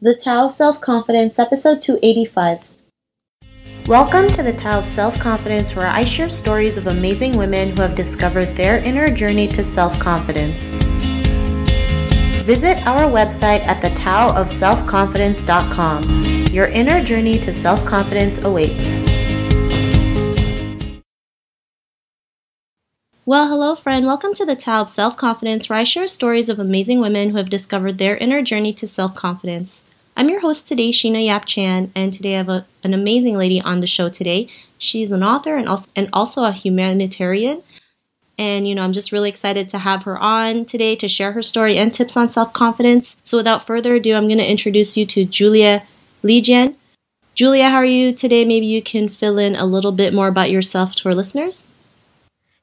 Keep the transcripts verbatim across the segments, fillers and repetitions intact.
The Tao of Self-Confidence, Episode two eighty-five. Welcome to the Tao of Self-Confidence, where I share stories of amazing women who have discovered their inner journey to self-confidence. Visit our website at the tao of self confidence dot com. Your inner journey to self-confidence awaits. Well, hello friend, welcome to the Tao of Self-Confidence, where I share stories of amazing women who have discovered their inner journey to self-confidence. I'm your host today, Sheena Yap Chan, and today I have a, an amazing lady on the show today. She's an author and also, and also a humanitarian. And, you know, I'm just really excited to have her on today to share her story and tips on self-confidence. So without further ado, I'm going to introduce you to Julia Le Gian. Julia, how are you today? Maybe you can fill in a little bit more about yourself to our listeners.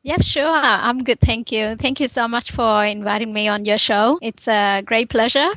Yeah, sure. I'm good. Thank you. Thank you so much for inviting me on your show. It's a great pleasure.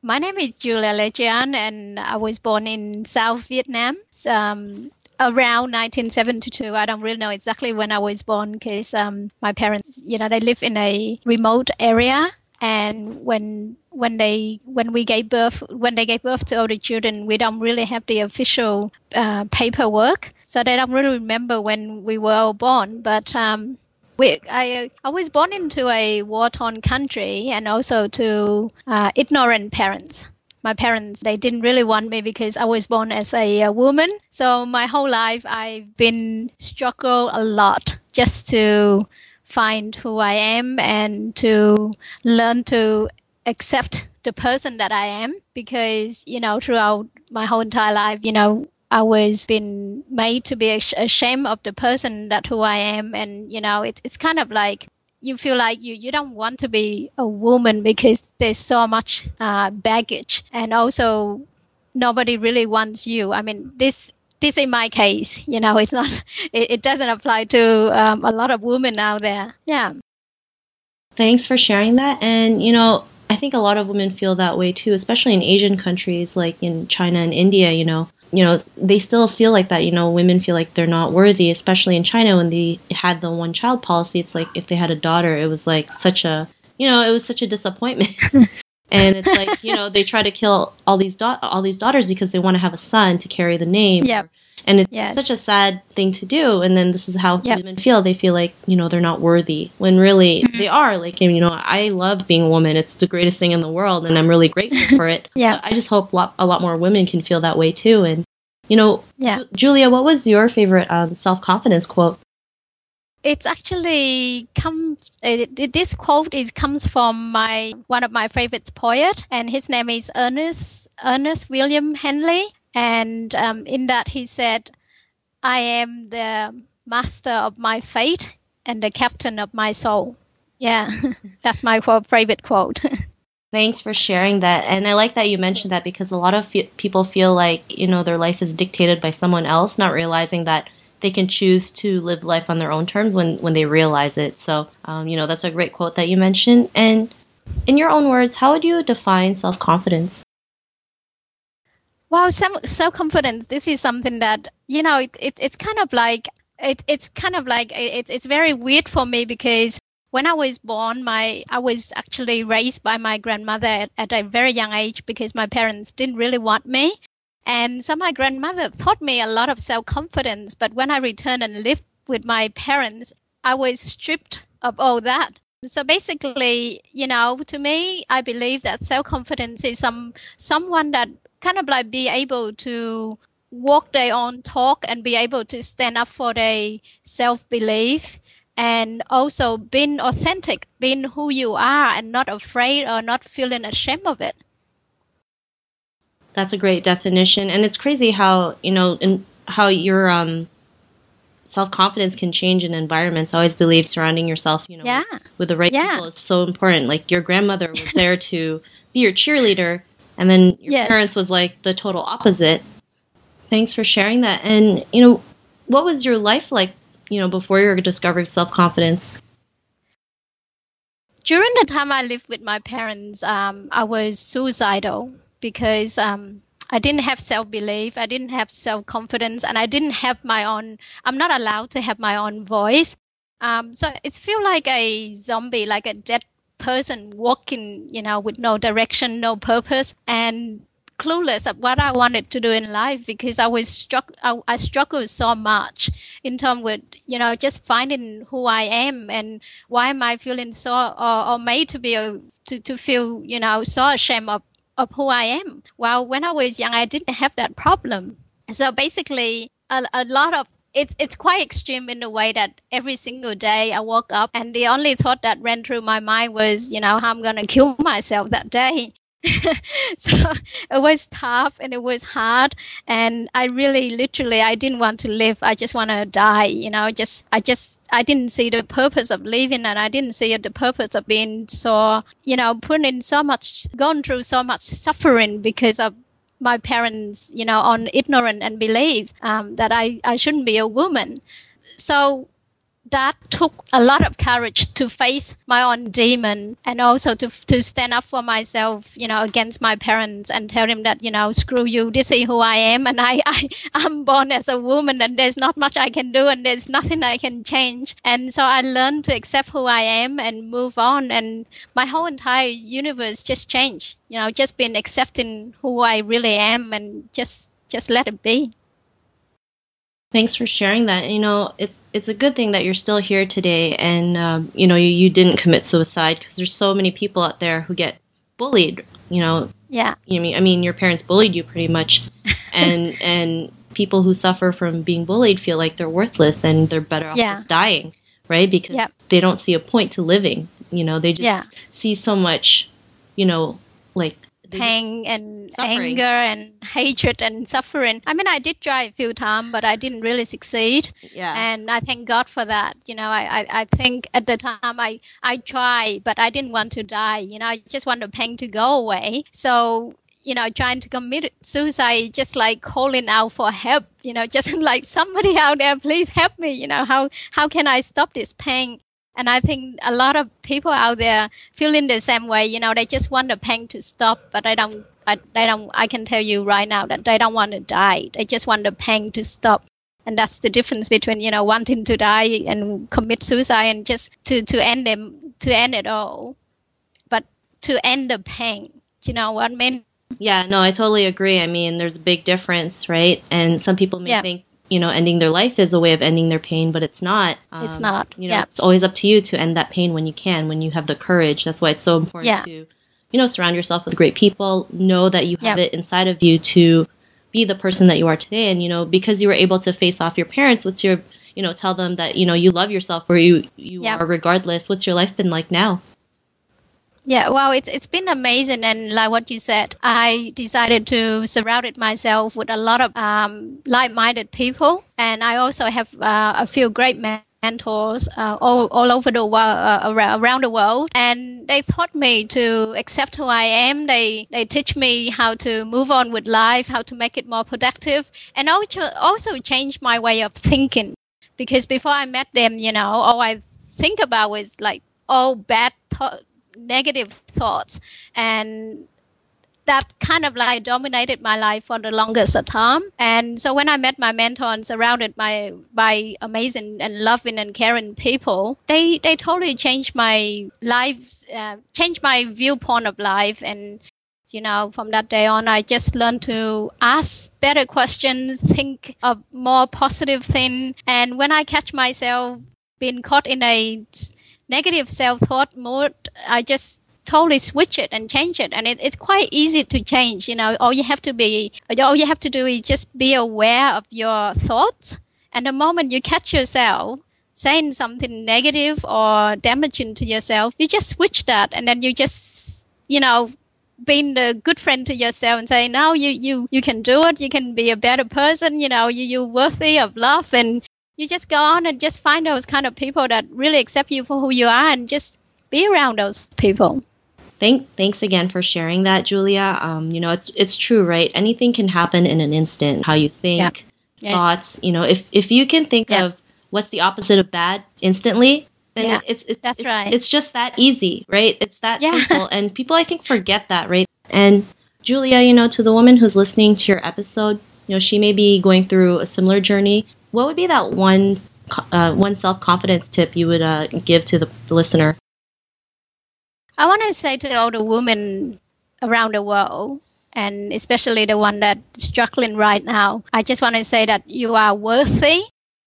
My name is Julia Le Gian, and I was born in South Vietnam um, around nineteen seventy-two. I don't really know exactly when I was born because um, my parents, you know, they live in a remote area, and when when they when we gave birth when they gave birth to older children, we don't really have the official uh, paperwork, so they don't really remember when we were all born. But um, we I I was born into a war-torn country and also to uh, ignorant parents. My parents, they didn't really want me because I was born as a, a woman. So my whole life I've been struggled a lot just to find who I am and to learn to accept the person that I am, because, you know, throughout my whole entire life, you know, I was been made to be ashamed of the person that who I am. And, you know, it, it's kind of like you feel like you, you don't want to be a woman because there's so much uh, baggage, and also nobody really wants you. I mean, this This in my case, you know, it's not, it, it doesn't apply to um, a lot of women out there. Yeah. Thanks for sharing that. And, you know, I think a lot of women feel that way too, especially in Asian countries like in China and India, you know, you know, they still feel like that, you know, women feel like they're not worthy, especially in China when they had the one child policy. It's like if they had a daughter, it was like such a, you know, it was such a disappointment. And it's like, you know, they try to kill all these da- all these daughters because they want to have a son to carry the name. Yep. And it's yes. such a sad thing to do. And then this is how yep. women feel. They feel like, you know, they're not worthy when really mm-hmm. they are. Like, you know, I love being a woman. It's the greatest thing in the world. And I'm really grateful for it. Yeah. I just hope a lot, a lot more women can feel that way, too. And, you know, yeah. Julia, what was your favorite um, self-confidence quote? It's actually comes. It, this quote is comes from my one of my favorite poets, and his name is Ernest Ernest William Henley. And um, in that he said, "I am the master of my fate and the captain of my soul." Yeah, that's my quote, favorite quote. Thanks for sharing that, and I like that you mentioned that because a lot of fe- people feel like, you know, their life is dictated by someone else, not realizing that they can choose to live life on their own terms when, when they realize it. So, um, you know, that's a great quote that you mentioned. And in your own words, how would you define self-confidence? Well, self-confidence, this is something that, you know, it, it, it's kind of like, it, it's kind of like, it, it's very weird for me because when I was born, my I was actually raised by my grandmother at, at a very young age because my parents didn't really want me. And so my grandmother taught me a lot of self-confidence. But when I returned and lived with my parents, I was stripped of all that. So basically, you know, to me, I believe that self-confidence is some someone that kind of like be able to walk their own talk and be able to stand up for their self-belief. And also being authentic, being who you are and not afraid or not feeling ashamed of it. That's a great definition. And it's crazy how, you know, in, how your um, self-confidence can change in environments. I always believe surrounding yourself, you know, yeah. with, with the right yeah. people is so important. Like your grandmother was there to be your cheerleader, and then your yes. parents was like the total opposite. Thanks for sharing that. And, you know, what was your life like, you know, before you discovered self-confidence? During the time I lived with my parents, um, I was suicidal. Because um, I didn't have self-belief, I didn't have self-confidence, and I didn't have my own, I'm not allowed to have my own voice. Um, so it feels like a zombie, like a dead person walking, you know, with no direction, no purpose. And clueless of what I wanted to do in life, because I was struck, I, I struggled so much in terms with, you know, just finding who I am and why am I feeling so, or, or made to be, a, to, to feel, you know, so ashamed of, of who I am. Well, when I was young, I didn't have that problem. So basically, a, a lot of, It's it's quite extreme in the way that every single day I woke up and the only thought that ran through my mind was, you know, how I'm going to kill myself that day. So it was tough and it was hard. And I really, literally, I didn't want to live. I just want to die, you know, just I just I didn't see the purpose of living, and I didn't see the purpose of being so, you know, put in so much, gone through so much suffering because of my parents, you know, on ignorant and believed um, that I, I shouldn't be a woman. So that took a lot of courage to face my own demon, and also to to stand up for myself, you know, against my parents and tell them that, you know, screw you, this is who I am, and I, I, I'm born as a woman, and there's not much I can do, and there's nothing I can change. And so I learned to accept who I am and move on, and my whole entire universe just changed. You know, just been accepting who I really am and just just let it be. Thanks for sharing that. You know, it's it's a good thing that you're still here today, and um, you know, you, you didn't commit suicide, because there's so many people out there who get bullied. You know, yeah. You mean, I mean, your parents bullied you pretty much, and and people who suffer from being bullied feel like they're worthless and they're better off yeah. just dying, right? Because yep. they don't see a point to living. You know, they just yeah. see so much, you know, like pain and suffering. Anger and hatred and suffering. I mean, I did try a few times, but I didn't really succeed. Yeah. And I thank God for that. You know, I, I, I think at the time I, I tried, but I didn't want to die. You know, I just want the pain to go away. So, you know, trying to commit suicide, just like calling out for help, you know, just like somebody out there, please help me. You know, how, how can I stop this pain? And I think a lot of people out there feeling the same way. You know, they just want the pain to stop, but I don't. I, they don't. I can tell you right now that they don't want to die. They just want the pain to stop, and that's the difference between, you know, wanting to die and commit suicide and just to, to end them to end it all, but to end the pain. Do you know what I mean? Yeah. No, I totally agree. I mean, there's a big difference, right? And some people may yeah. think, you know, ending their life is a way of ending their pain, but it's not. Um, it's not. You know, yeah. It's always up to you to end that pain when you can, when you have the courage. That's why it's so important yeah. to, you know, surround yourself with great people. Know that you have yeah. it inside of you to be the person that you are today. And, you know, because you were able to face off your parents, what's your, you know, tell them that, you know, you love yourself where you, you yeah. are regardless. What's your life been like now? Yeah, well, it's it's been amazing, and like what you said, I decided to surround myself with a lot of um, like-minded people, and I also have uh, a few great mentors uh, all all over the world, uh, around the world, and they taught me to accept who I am. They they teach me how to move on with life, how to make it more productive, and also also change my way of thinking, because before I met them, you know, all I think about was like all bad thoughts. Negative thoughts, and that kind of like dominated my life for the longest time. And so when I met my mentor and surrounded my by amazing and loving and caring people, they they totally changed my life, uh, changed my viewpoint of life. And you know, from that day on, I just learned to ask better questions, think of more positive things. And when I catch myself being caught in a negative self-thought mode, I just totally switch it and change it. And it, it's quite easy to change, you know. All you have to be, all you have to do is just be aware of your thoughts. And the moment you catch yourself saying something negative or damaging to yourself, you just switch that. And then you just, you know, being a good friend to yourself and saying, no, you, you, you can do it. You can be a better person. You know, you, you're worthy of love. And you just go on and just find those kind of people that really accept you for who you are, and just be around those people. Thank, thanks again for sharing that, Julia. Um, you know, it's it's true, right? Anything can happen in an instant. How you think, yeah. thoughts. You know, if if you can think yeah. of what's the opposite of bad instantly, then yeah. it's, it's that's it's, right. It's just that easy, right? It's that yeah. simple, and people I think forget that, right? And Julia, you know, to the woman who's listening to your episode, you know, she may be going through a similar journey. What would be that one uh, one self-confidence tip you would uh, give to the, the listener? I want to say to all the women around the world and especially the one that's struggling right now, I just want to say that you are worthy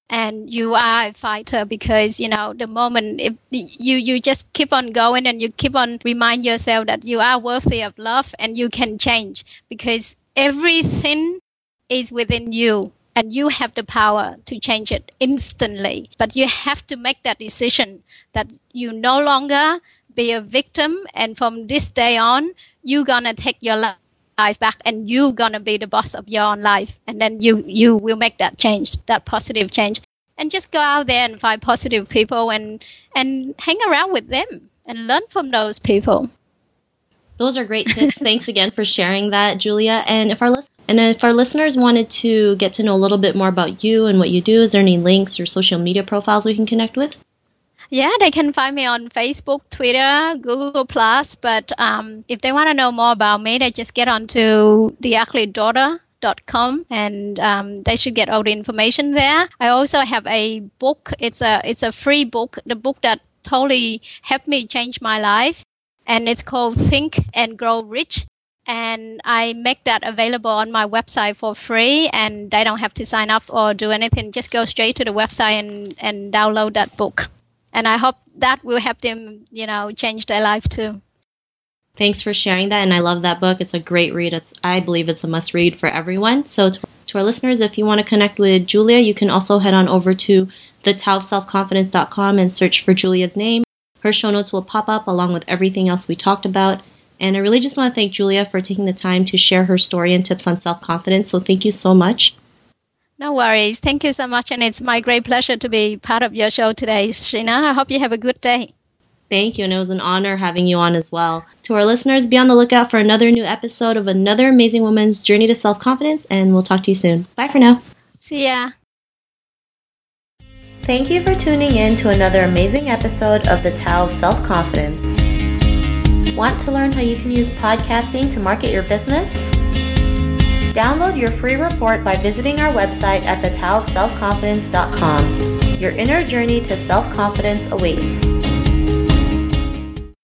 and you are a fighter, because, you know, the moment if you, you just keep on going and you keep on remind yourself that you are worthy of love and you can change, because everything is within you. And you have the power to change it instantly. But you have to make that decision that you no longer be a victim. And from this day on, you're going to take your life back and you're going to be the boss of your own life. And then you, you will make that change, that positive change. And just go out there and find positive people and, and hang around with them and learn from those people. Those are great tips. Thanks again for sharing that, Julia. And if our listeners And if our listeners wanted to get to know a little bit more about you and what you do, is there any links or social media profiles we can connect with? Yeah, they can find me on Facebook, Twitter, Google plus. But um, if they want to know more about me, they just get onto the athlete daughter dot com and um, they should get all the information there. I also have a book. It's a, it's a free book, the book that totally helped me change my life. And it's called Think and Grow Rich. And I make that available on my website for free, and they don't have to sign up or do anything. Just go straight to the website and, and download that book. And I hope that will help them, you know, change their life too. Thanks for sharing that. And I love that book. It's a great read. It's, I believe it's a must read for everyone. So to, to our listeners, if you want to connect with Julia, you can also head on over to the tao of self confidence dot com and search for Julia's name. Her show notes will pop up along with everything else we talked about. And I really just want to thank Julia for taking the time to share her story and tips on self-confidence. So thank you so much. No worries. Thank you so much. And it's my great pleasure to be part of your show today, Sheena. I hope you have a good day. Thank you. And it was an honor having you on as well. To our listeners, be on the lookout for another new episode of another amazing woman's journey to self-confidence. And we'll talk to you soon. Bye for now. See ya. Thank you for tuning in to another amazing episode of The Tao of Self-Confidence. Want to learn how you can use podcasting to market your business? Download your free report by visiting our website at the tao of self confidence dot com. Your inner journey to self-confidence awaits.